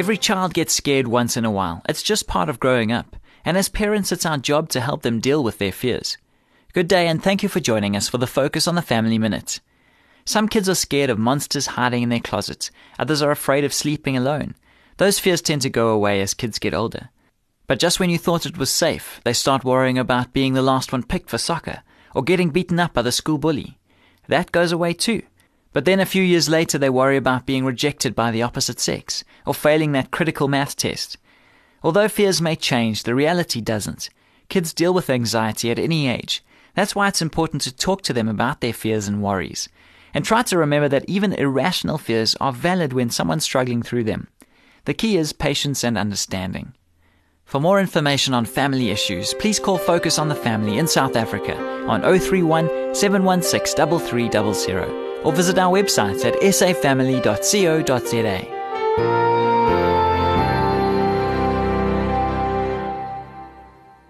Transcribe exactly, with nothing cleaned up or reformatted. Every child gets scared once in a while. It's just part of growing up. And as parents, it's our job to help them deal with their fears. Good day, and thank you for joining us for the Focus on the Family Minute. Some kids are scared of monsters hiding in their closets. Others are afraid of sleeping alone. Those fears tend to go away as kids get older. But just when you thought it was safe, they start worrying about being the last one picked for soccer or getting beaten up by the school bully. That goes away too. But then a few years later, they worry about being rejected by the opposite sex or failing that critical math test. Although fears may change, the reality doesn't. Kids deal with anxiety at any age. That's why it's important to talk to them about their fears and worries. And try to remember that even irrational fears are valid when someone's struggling through them. The key is patience and understanding. For more information on family issues, please call Focus on the Family in South Africa on oh three one, seven one six, three three zero zero or visit our website at s a family dot co dot z a.